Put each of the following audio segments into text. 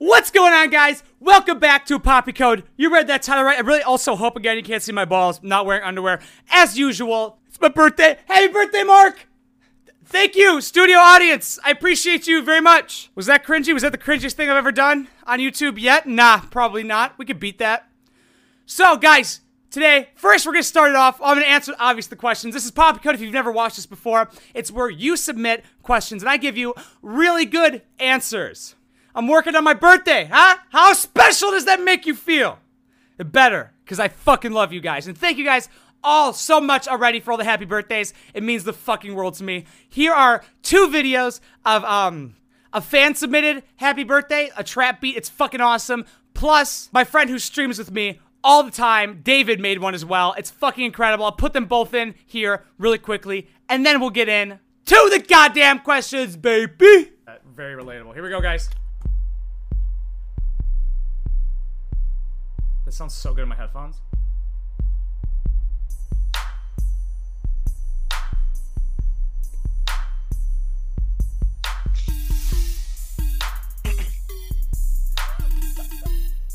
What's going on, guys? Welcome back to Poppy Code. You read that title right. I really also hope, again, you can't see my balls. I'm not wearing underwear. As usual, it's my birthday. Happy birthday, Mark! Thank you, studio audience. I appreciate you very much. Was that cringy? Was that the cringiest thing I've ever done on YouTube yet? Nah, probably not. We could beat that. So, guys, today, first we're going to start it off. I'm going to answer, obviously, the questions. This is Poppy Code if you've never watched this before. It's where you submit questions, and I give you really good answers. I'm working on my birthday, huh? How special does that make you feel? Better, because I fucking love you guys. And thank you guys all so much already for all the happy birthdays. It means the fucking world to me. Here are two videos of a fan-submitted happy birthday, a trap beat. It's fucking awesome. Plus, my friend who streams with me all the time, David, made one as well. It's fucking incredible. I'll put them both in here really quickly, and then we'll get in to the goddamn questions, baby. Very relatable. Here we go, guys. This sounds so good in my headphones.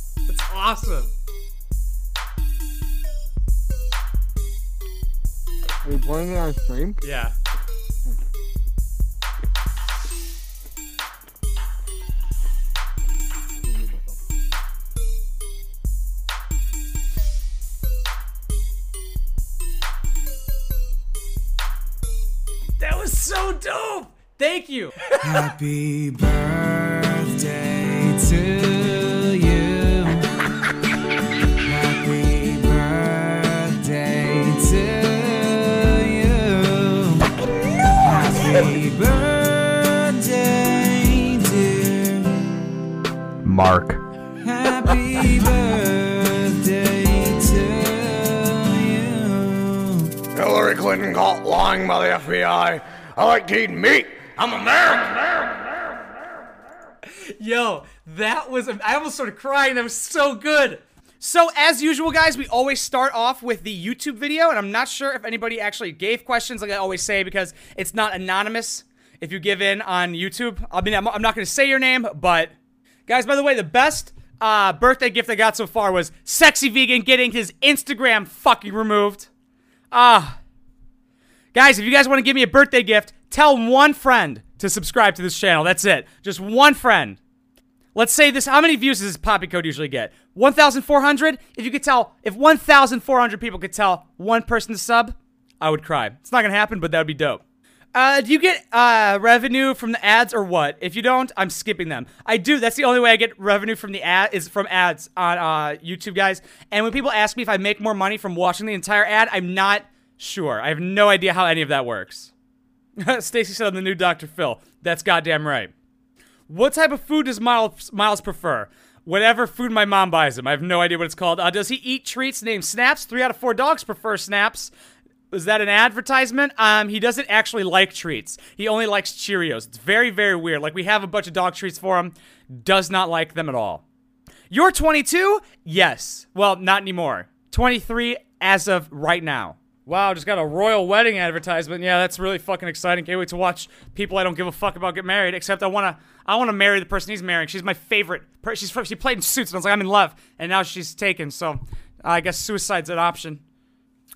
It's awesome. Are you playing it on stream? Yeah. So dope! Thank you! Happy birthday to you. Happy birthday to you. Happy birthday, dear Mark. Happy birthday to you. Hillary Clinton caught lying by the FBI. I like to eat meat. I'm American. Yo, that was, I almost started crying. That was so good. So as usual, guys, we always start off with the YouTube video, and I'm not sure if anybody actually gave questions, like I always say, because it's not anonymous if you give in on YouTube. I mean, I'm not going to say your name, but guys, by the way, the best birthday gift I got so far was Sexy Vegan getting his Instagram fucking removed. Guys, if you guys want to give me a birthday gift, tell one friend to subscribe to this channel. That's it. Just one friend. Let's say this. How many views does this Poppy Code usually get? 1,400? If you could tell, if 1,400 people could tell one person to sub, I would cry. It's not going to happen, but that would be dope. Do you get revenue from the ads or what? If you don't, I'm skipping them. I do. That's the only way I get revenue from the ad is from ads on YouTube, guys. And when people ask me if I make more money from watching the entire ad, I'm not sure. I have no idea how any of that works. Stacy said I'm the new Dr. Phil. That's goddamn right. What type of food does Miles prefer? Whatever food my mom buys him. I have no idea what it's called. Does he eat treats named Snaps? 3 out of 4 dogs prefer Snaps. Is that an advertisement? He doesn't actually like treats. He only likes Cheerios. It's very, very weird. Like, we have a bunch of dog treats for him. Does not like them at all. You're 22? Yes. Well, not anymore. 23 as of right now. Wow, just got a royal wedding advertisement. Yeah, that's really fucking exciting. Can't wait to watch people I don't give a fuck about get married. Except I wanna marry the person he's marrying. She's my favorite. She played in Suits, and I was like, I'm in love. And now she's taken, so I guess suicide's an option.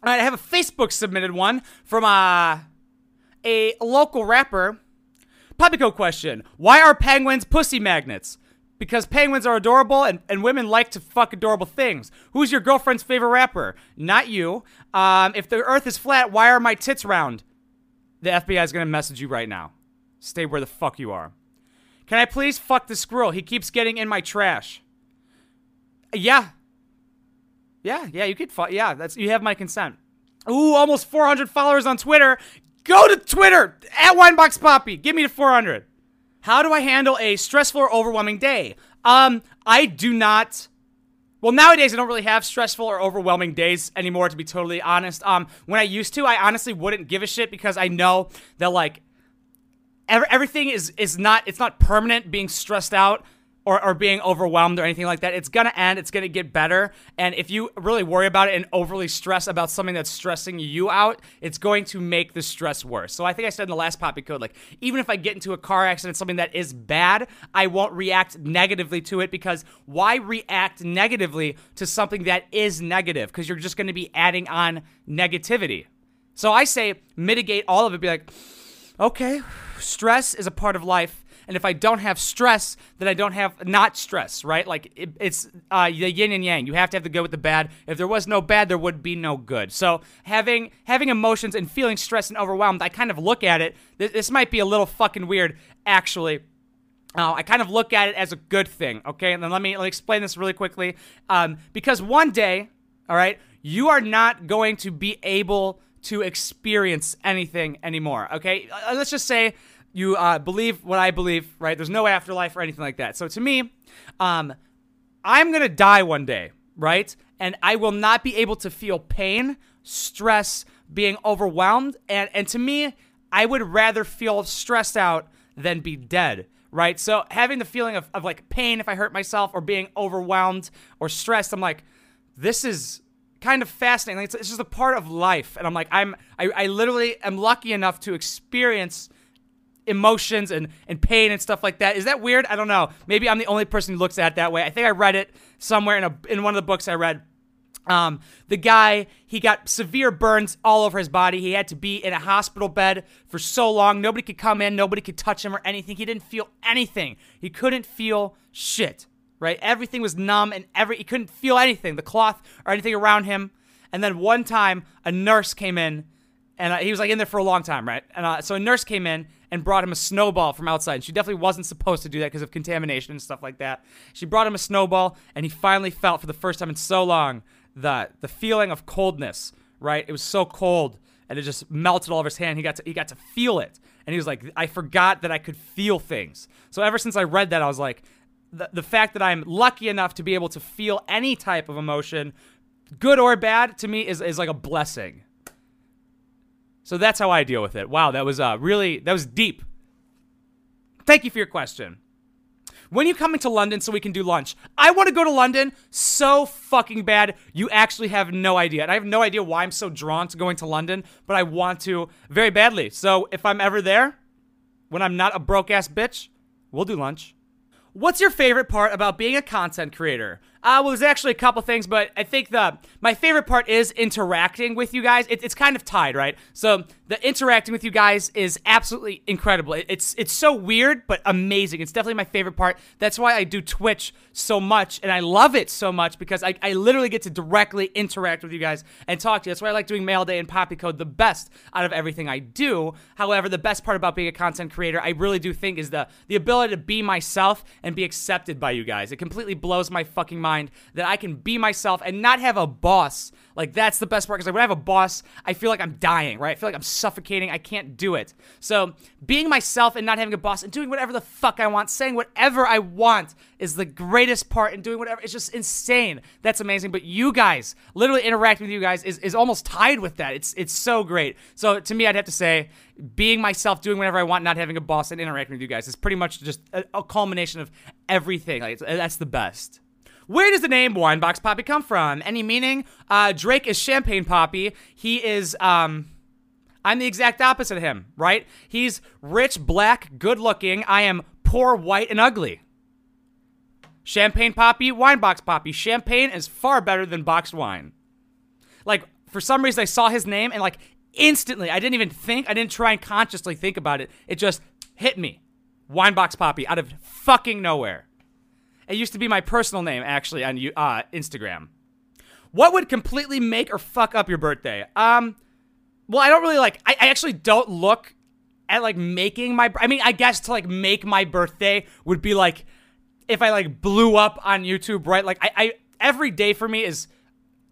All right, I have a Facebook submitted one from a local rapper. Poppyco question: why are penguins pussy magnets? Because penguins are adorable, and women like to fuck adorable things. Who's your girlfriend's favorite rapper? Not you. If the earth is flat, why are my tits round? The FBI is going to message you right now. Stay where the fuck you are. Can I please fuck the squirrel? He keeps getting in my trash. Yeah. Yeah, you could fuck. Yeah, that's, you have my consent. Ooh, almost 400 followers on Twitter. Go to Twitter, @WineboxPoppy. Get me to 400. How do I handle a stressful or overwhelming day? I do not... Well, nowadays, I don't really have stressful or overwhelming days anymore, to be totally honest. When I used to, I honestly wouldn't give a shit because I know that, like, everything is not... It's not permanent being stressed out or being overwhelmed or anything like that. It's gonna end, it's gonna get better, and if you really worry about it and overly stress about something that's stressing you out, it's going to make the stress worse. So I think I said in the last Poppy Code, like, even if I get into a car accident, something that is bad, I won't react negatively to it, because why react negatively to something that is negative? Because you're just gonna be adding on negativity. So I say mitigate all of it. Be like, okay, stress is a part of life, and if I don't have stress, then I don't have not stress, right? Like, it's the yin and yang. You have to have the good with the bad. If there was no bad, there would be no good. So having emotions and feeling stressed and overwhelmed, I kind of look at it. This might be a little fucking weird, actually. I kind of look at it as a good thing, okay? And then let me explain this really quickly. Because one day, all right, you are not going to be able to experience anything anymore, okay? Let's just say you believe what I believe, right? There's no afterlife or anything like that. So to me, I'm going to die one day, right? And I will not be able to feel pain, stress, being overwhelmed. And to me, I would rather feel stressed out than be dead, right? So having the feeling of like pain if I hurt myself, or being overwhelmed or stressed, I'm like, this is kind of fascinating. Like, it's just a part of life. And I'm like, I literally am lucky enough to experience emotions and pain and stuff like that. Is that weird? I don't know. Maybe I'm the only person who looks at it that way. I think I read it somewhere in one of the books I read. The guy, he got severe burns all over his body. He had to be in a hospital bed for so long. Nobody could come in. Nobody could touch him or anything. He didn't feel anything. He couldn't feel shit, right? Everything was numb, and he couldn't feel anything, the cloth or anything around him. And then one time, a nurse came in, and he was like in there for a long time, right? And so a nurse came in and brought him a snowball from outside. And she definitely wasn't supposed to do that because of contamination and stuff like that. She brought him a snowball, and he finally felt for the first time in so long the feeling of coldness, right? It was so cold, and it just melted all over his hand. He got to feel it, and he was like, I forgot that I could feel things. So ever since I read that, I was like, the fact that I'm lucky enough to be able to feel any type of emotion, good or bad, to me is like a blessing. So that's how I deal with it. Wow, that was deep. Thank you for your question. When are you coming to London so we can do lunch? I want to go to London so fucking bad, you actually have no idea. And I have no idea why I'm so drawn to going to London, but I want to very badly. So if I'm ever there, when I'm not a broke-ass bitch, we'll do lunch. What's your favorite part about being a content creator? Well, there's actually a couple things, but I think my favorite part is interacting with you guys. It's kind of tied, right? So the interacting with you guys is absolutely incredible. It's so weird, but amazing. It's definitely my favorite part. That's why I do Twitch so much, and I love it so much, because I literally get to directly interact with you guys and talk to you. That's why I like doing Mail Day and Poppy Code the best out of everything I do. However, the best part about being a content creator, I really do think, is the ability to be myself and be accepted by you guys. It completely blows my fucking mind that I can be myself and not have a boss. Like, that's the best part, because when I have a boss, I feel like I'm dying, right? I feel like I'm suffocating. I can't do it. So being myself and not having a boss and doing whatever the fuck I want, saying whatever I want, is the greatest part, and doing whatever. It's just insane. That's amazing. But you guys, literally interacting with you guys is almost tied with that. It's so great. So to me, I'd have to say being myself, doing whatever I want, not having a boss, and interacting with you guys is pretty much just a culmination of everything. Like, that's the best. Where does the name Winebox Poppy come from? Any meaning? Drake is Champagne Poppy. He is, I'm the exact opposite of him, right? He's rich, black, good-looking. I am poor, white, and ugly. Champagne Poppy, Winebox Poppy. Champagne is far better than boxed wine. Like, for some reason, I saw his name, and like, instantly, I didn't even think. I didn't try and consciously think about it. It just hit me. Winebox Poppy, out of fucking nowhere. It used to be my personal name, actually, on Instagram. What would completely make or fuck up your birthday? Well, I don't really, like, I actually don't look at, like, making my, I mean, I guess to, like, make my birthday would be, like, if I, like, blew up on YouTube, right? Like, I every day for me is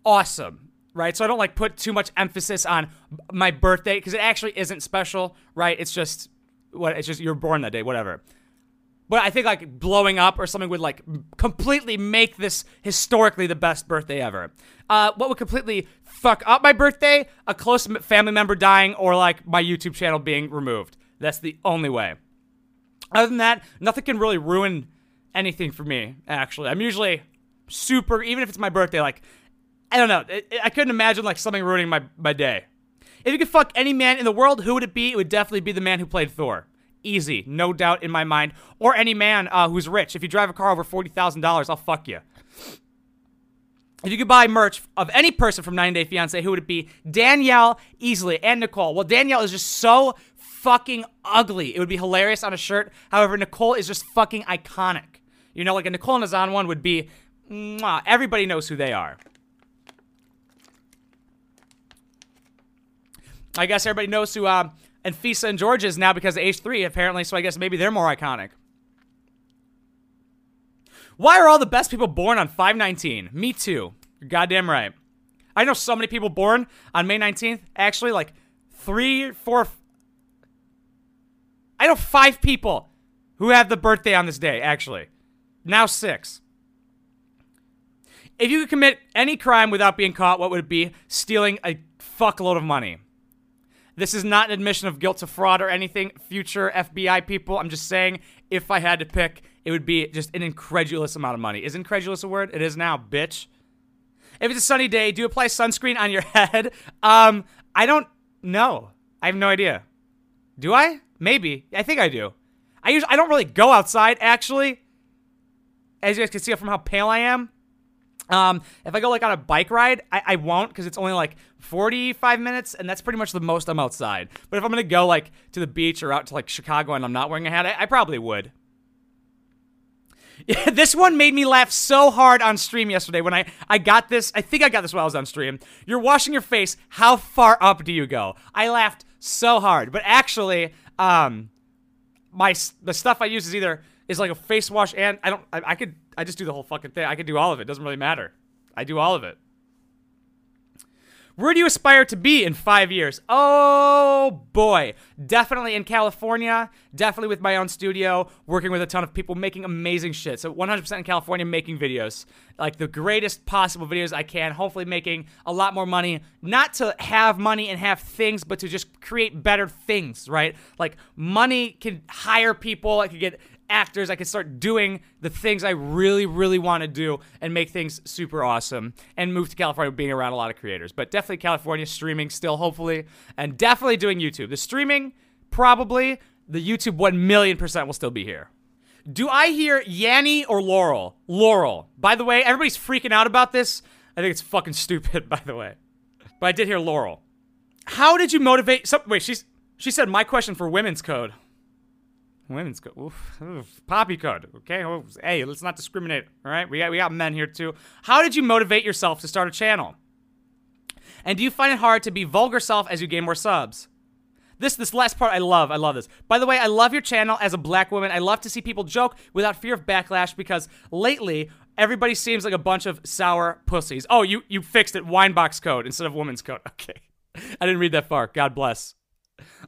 awesome, right? So I don't, like, put too much emphasis on my birthday, because it actually isn't special, right? It's just you're born that day, whatever. But I think, like, blowing up or something would, like, completely make this historically the best birthday ever. What would completely fuck up my birthday? A close family member dying, or, like, my YouTube channel being removed. That's the only way. Other than that, nothing can really ruin anything for me, actually. I'm usually super, even if it's my birthday, like, I don't know. I couldn't imagine, like, something ruining my day. If you could fuck any man in the world, who would it be? It would definitely be the man who played Thor. Easy, no doubt in my mind. Or any man who's rich. If you drive a car over $40,000, I'll fuck you. If you could buy merch of any person from 90 Day Fiancé, who would it be? Danielle, easily, and Nicole. Well, Danielle is just so fucking ugly. It would be hilarious on a shirt. However, Nicole is just fucking iconic. You know, like a Nicole Nazan one would be, mwah, everybody knows who they are. I guess everybody knows who Anfisa and George is now because of H3, apparently, so I guess maybe they're more iconic. Why are all the best people born on 5/19? Me too. You're goddamn right. I know so many people born on May 19th. Actually, like, I know 5 people who have the birthday on this day, actually. Now 6. If you could commit any crime without being caught, what would it be? Stealing a fuckload of money. This is not an admission of guilt to fraud or anything, future FBI people. I'm just saying, if I had to pick, it would be just an incredulous amount of money. Is incredulous a word? It is now, bitch. If it's a sunny day, do you apply sunscreen on your head? I don't know. I have no idea. Do I? Maybe. I think I do. I don't really go outside, actually. As you guys can see from how pale I am. If I go, like, on a bike ride, I won't, because it's only, like, 45 minutes, and that's pretty much the most I'm outside. But if I'm going to go, like, to the beach or out to, like, Chicago and I'm not wearing a hat, I probably would. Yeah, this one made me laugh so hard on stream yesterday when I got this. I think I got this while I was on stream. You're washing your face. How far up do you go? I laughed so hard. But actually, the stuff I use is like a face wash, and I just do the whole fucking thing. I could do all of it. It doesn't really matter. I do all of it. Where do you aspire to be in 5 years? Oh, boy. Definitely in California. Definitely with my own studio, working with a ton of people, making amazing shit. So 100% in California, making videos. Like the greatest possible videos I can. Hopefully making a lot more money. Not to have money and have things, but to just create better things, right? Like money can hire people. I could get actors. I could start doing the things I really, really want to do and make things super awesome and move to California, being around a lot of creators. But definitely California, streaming still, hopefully, and definitely doing YouTube. The streaming, probably. The YouTube 1,000,000% will still be here. Do I hear Yanni or Laurel? Laurel. By the way, everybody's freaking out about this. I think it's fucking stupid, by the way. But I did hear Laurel. How did you motivate... Wait, she said my question for women's code. Women's code. Oof. Poppy code. Okay. Hey, let's not discriminate. All right. We got men here too. How did you motivate yourself to start a channel? And do you find it hard to be vulgar self as you gain more subs? This last part, I love this. By the way, I love your channel as a black woman. I love to see people joke without fear of backlash because lately everybody seems like a bunch of sour pussies. Oh, you fixed it. Winebox code instead of women's code. Okay. I didn't read that far. God bless.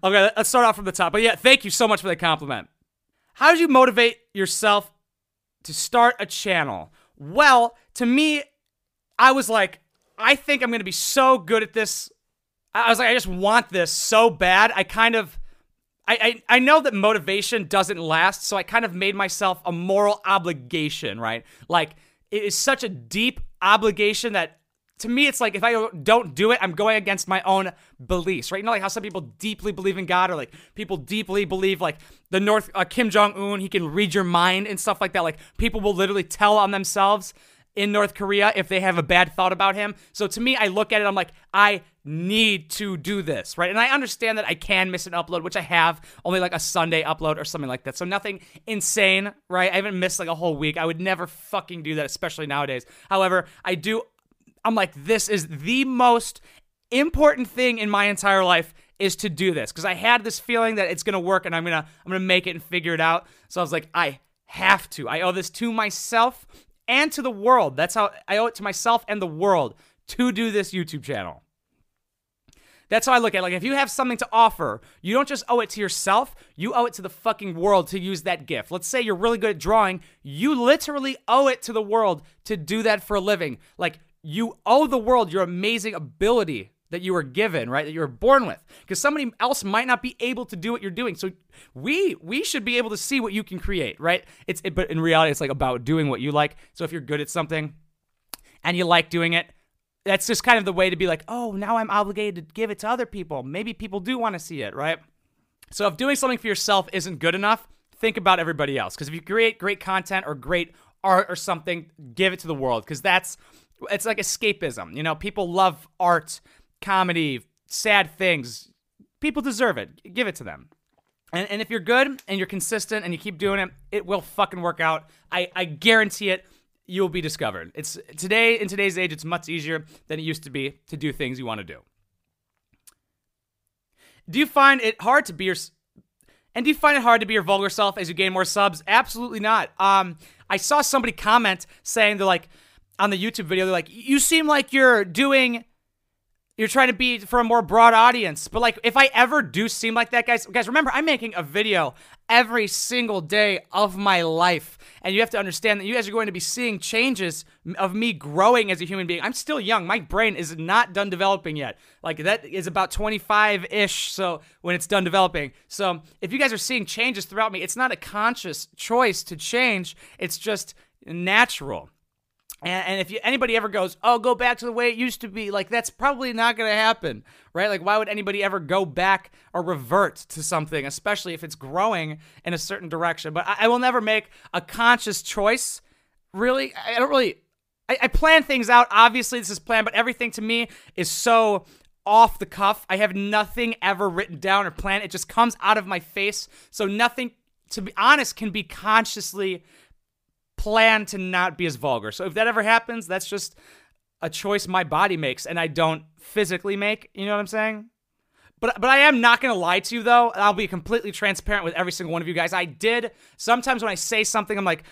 Okay, let's start off from the top. But yeah, thank you so much for that compliment. How did you motivate yourself to start a channel? Well, to me, I was like, I think I'm going to be so good at this. I was like, I just want this so bad. I know that motivation doesn't last, so I kind of made myself a moral obligation, right? Like, it is such a deep obligation that to me, it's like, if I don't do it, I'm going against my own beliefs, right? You know, like how some people deeply believe in God, or like people deeply believe, like the Kim Jong-un, he can read your mind and stuff like that. Like people will literally tell on themselves in North Korea if they have a bad thought about him. So to me, I look at it, I'm like, I need to do this, right? And I understand that I can miss an upload, which I have, only like a Sunday upload or something like that. So nothing insane, right? I haven't missed like a whole week. I would never fucking do that, especially nowadays. However, I'm like, this is the most important thing in my entire life is to do this. Because I had this feeling that it's going to work and I'm gonna make it and figure it out. So I was like, I have to. I owe this to myself and to the world. That's how I owe it to myself and the world to do this YouTube channel. That's how I look at it. Like, if you have something to offer, you don't just owe it to yourself. You owe it to the fucking world to use that gift. Let's say you're really good at drawing. You literally owe it to the world to do that for a living. Like, you owe the world your amazing ability that you were given, right? That you were born with, because somebody else might not be able to do what you're doing. So we should be able to see what you can create, right? But in reality, it's like about doing what you like. So if you're good at something and you like doing it, that's just kind of the way to be like, oh, now I'm obligated to give it to other people. Maybe people do want to see it, right? So if doing something for yourself isn't good enough, think about everybody else. Because if you create great content or great art or something, give it to the world. Because it's like escapism. You know, people love art, comedy, sad things. People deserve it. Give it to them. And if you're good and you're consistent and you keep doing it, it will fucking work out. I guarantee it. You'll be discovered. In today's age, it's much easier than it used to be to do things you want to do. Do you find it hard to be your vulgar self as you gain more subs? Absolutely not. I saw somebody comment saying, they're like, on the YouTube video, they're like, you seem like you're trying to be for a more broad audience. But like, if I ever do seem like that, guys, remember, I'm making a video every single day of my life. And you have to understand that you guys are going to be seeing changes of me growing as a human being. I'm still young. My brain is not done developing yet. Like, that is about 25-ish, so when it's done developing. So if you guys are seeing changes throughout me, it's not a conscious choice to change. It's just natural. And if anybody ever goes, oh, go back to the way it used to be, like, that's probably not going to happen, right? Like, why would anybody ever go back or revert to something, especially if it's growing in a certain direction? But I will never make a conscious choice, really. I plan things out. Obviously, this is planned, but everything to me is so off the cuff. I have nothing ever written down or planned. It just comes out of my face. So nothing, to be honest, can be consciously plan to not be as vulgar. So if that ever happens, that's just a choice my body makes and I don't physically make. You know what I'm saying? But I am not going to lie to you, though. I'll be completely transparent with every single one of you guys. I did. Sometimes when I say something, I'm like,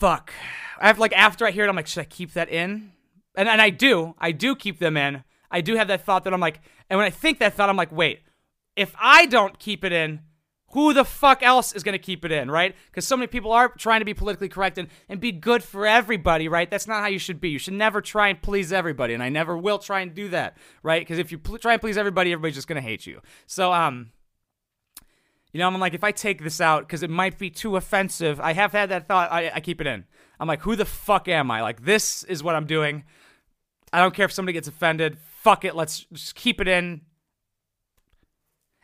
fuck. I have, like, after I hear it, I'm like, should I keep that in? And I do. I do keep them in. I do have that thought that I'm like, and when I think that thought, I'm like, wait, if I don't keep it in, who the fuck else is going to keep it in, right? Because so many people are trying to be politically correct and be good for everybody, right? That's not how you should be. You should never try and please everybody, and I never will try and do that, right? Because if you try and please everybody, everybody's just going to hate you. So, you know, I'm like, if I take this out because it might be too offensive, I have had that thought, I keep it in. I'm like, who the fuck am I? Like, this is what I'm doing. I don't care if somebody gets offended. Fuck it. Let's just keep it in.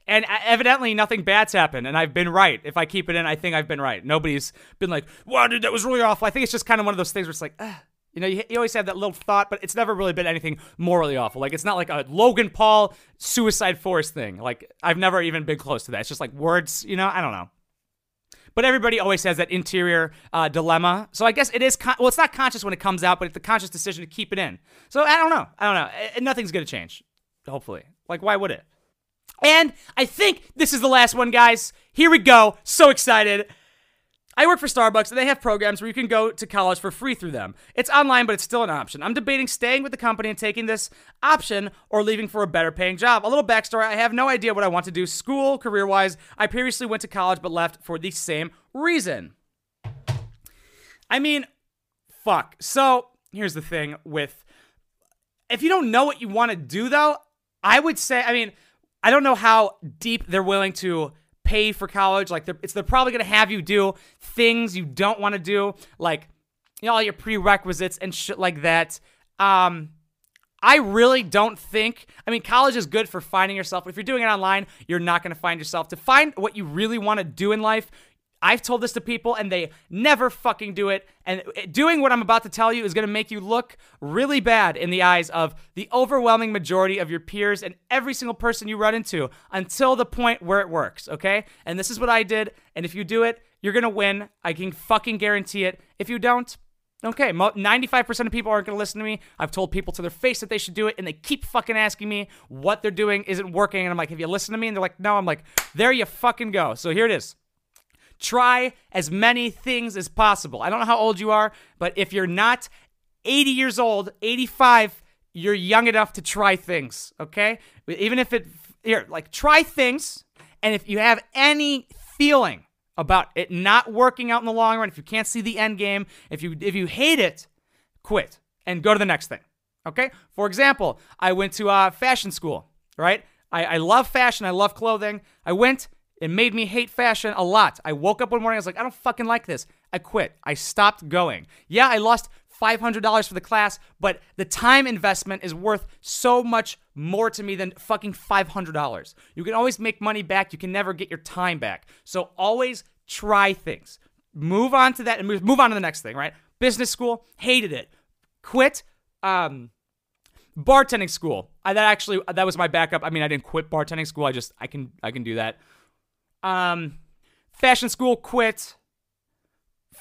And evidently nothing bad's happened, and I've been right. If I keep it in, I think I've been right. Nobody's been like, wow, dude, that was really awful. I think it's just kind of one of those things where it's like, you know, you always have that little thought, but it's never really been anything morally awful. Like, it's not like a Logan Paul Suicide Forest thing. Like, I've never even been close to that. It's just like words, you know? I don't know. But everybody always has that interior dilemma. So I guess it is, well, it's not conscious when it comes out, but it's the conscious decision to keep it in. So I don't know. Nothing's going to change, hopefully. Like, why would it? And I think this is the last one, guys. Here we go. So excited. I work for Starbucks, and they have programs where you can go to college for free through them. It's online, but it's still an option. I'm debating staying with the company and taking this option or leaving for a better-paying job. A little backstory. I have no idea what I want to do school, career-wise. I previously went to college but left for the same reason. I mean, fuck. So here's the thing with, if you don't know what you want to do, though, I would say, I mean, I don't know how deep they're willing to pay for college. Like, they're probably going to have you do things you don't want to do, like, you know, all your prerequisites and shit like that. I really don't think, I mean, college is good for finding yourself, but if you're doing it online, you're not going to find yourself. To find what you really want to do in life, I've told this to people, and they never fucking do it. And doing what I'm about to tell you is going to make you look really bad in the eyes of the overwhelming majority of your peers and every single person you run into until the point where it works, okay? And this is what I did, and if you do it, you're going to win. I can fucking guarantee it. If you don't, okay, 95% of people aren't going to listen to me. I've told people to their face that they should do it, and they keep fucking asking me what they're doing isn't working. And I'm like, have you listened to me? And they're like, no. I'm like, there you fucking go. So here it is. Try as many things as possible. I don't know how old you are, but if you're not 80 years old, 85, you're young enough to try things, okay? Even if try things, and if you have any feeling about it not working out in the long run, if you can't see the end game, if you hate it, quit and go to the next thing, Okay? For example, I went to fashion school, right? I love fashion. I love clothing. I went. It made me hate fashion a lot. I woke up one morning. I was like, I don't fucking like this. I quit. I stopped going. Yeah, I lost $500 for the class, but the time investment is worth so much more to me than fucking $500. You can always make money back. You can never get your time back. So always try things. Move on to that and move on to the next thing, right? Business school, hated it. Quit. Bartending school. That was my backup. I mean, I didn't quit bartending school. I can do that. Fashion school, quit.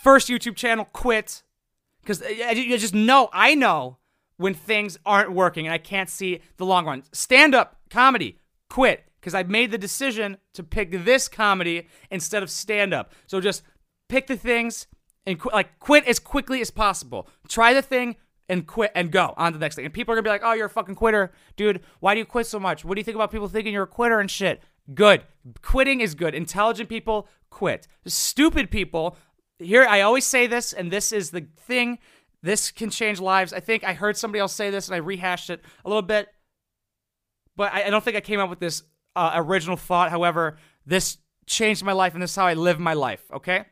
First YouTube channel, quit. Because I know when things aren't working and I can't see the long run. Stand-up comedy, quit. Because I made the decision to pick this comedy instead of stand-up. So just pick the things and quit as quickly as possible. Try the thing and quit and go on to the next thing. And people are going to be like, oh, you're a fucking quitter. Dude, why do you quit so much? What do you think about people thinking you're a quitter and shit? Good. Quitting is good. Intelligent people quit. Stupid people... Here, I always say this, and this is the thing. This can change lives. I think I heard somebody else say this, and I rehashed it a little bit. But I don't think I came up with this original thought. However, this changed my life, and this is how I live my life, okay?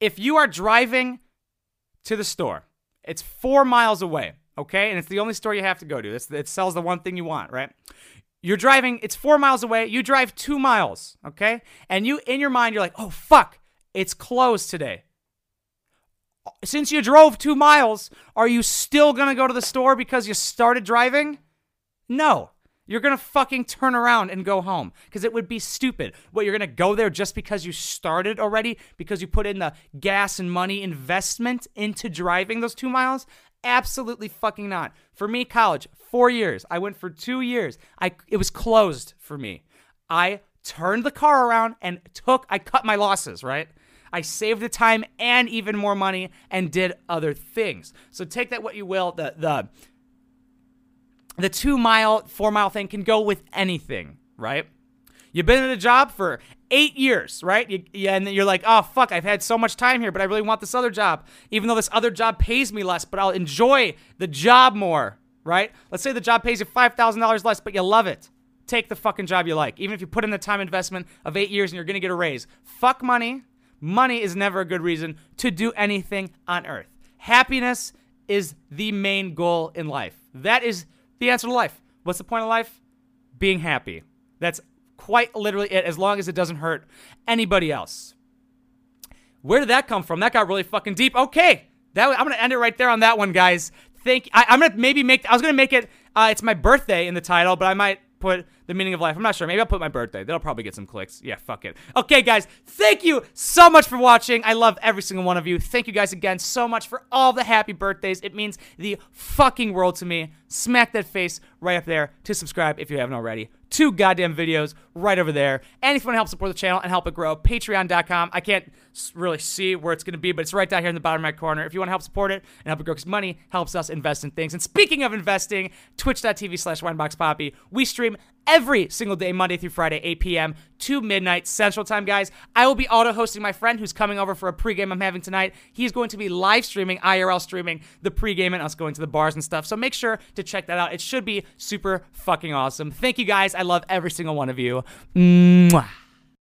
If you are driving to the store, it's 4 miles away, okay? And it's the only store you have to go to. It sells the one thing you want, right? You're driving. It's 4 miles away. You drive 2 miles, okay? And you, in your mind, you're like, oh, fuck. It's closed today. Since you drove 2 miles, are you still going to go to the store because you started driving? No. You're going to fucking turn around and go home because it would be stupid. What, you're going to go there just because you started already? Because you put in the gas and money investment into driving those 2 miles? Absolutely fucking not. For me, college, 4 years. I went for 2 years. It was closed for me. I turned the car around and I cut my losses, right? I saved the time and even more money and did other things. So take that what you will. The 2 mile, 4 mile thing can go with anything, right? You've been at a job for 8 years, right? And then you're like, oh, fuck, I've had so much time here, but I really want this other job. Even though this other job pays me less, but I'll enjoy the job more, right? Let's say the job pays you $5,000 less, but you love it. Take the fucking job you like, even if you put in the time investment of 8 years and you're going to get a raise. Fuck money. Money is never a good reason to do anything on earth. Happiness is the main goal in life. That is the answer to life. What's the point of life? Being happy. That's quite literally it, as long as it doesn't hurt anybody else. Where did that come from? That got really fucking deep. Okay. I'm going to end it right there on that one, guys. I was going to make it, it's my birthday in the title, but I might put the meaning of life. I'm not sure. Maybe I'll put my birthday. That'll probably get some clicks. Yeah, fuck it. Okay, guys. Thank you so much for watching. I love every single one of you. Thank you guys again so much for all the happy birthdays. It means the fucking world to me. Smack that face right up there to subscribe if you haven't already. 2 goddamn videos right over there. And if you want to help support the channel and help it grow, patreon.com. I can't really see where it's going to be, but it's right down here in the bottom right corner. If you want to help support it and help it grow, because money helps us invest in things. And speaking of investing, twitch.tv/wineboxpoppy. We stream every single day, Monday through Friday, 8 p.m. to midnight Central Time, guys. I will be auto-hosting my friend who's coming over for a pregame I'm having tonight. He's going to be live streaming, IRL streaming, the pregame and us going to the bars and stuff. So make sure to check that out. It should be super fucking awesome. Thank you, guys. I love every single one of you. Mwah.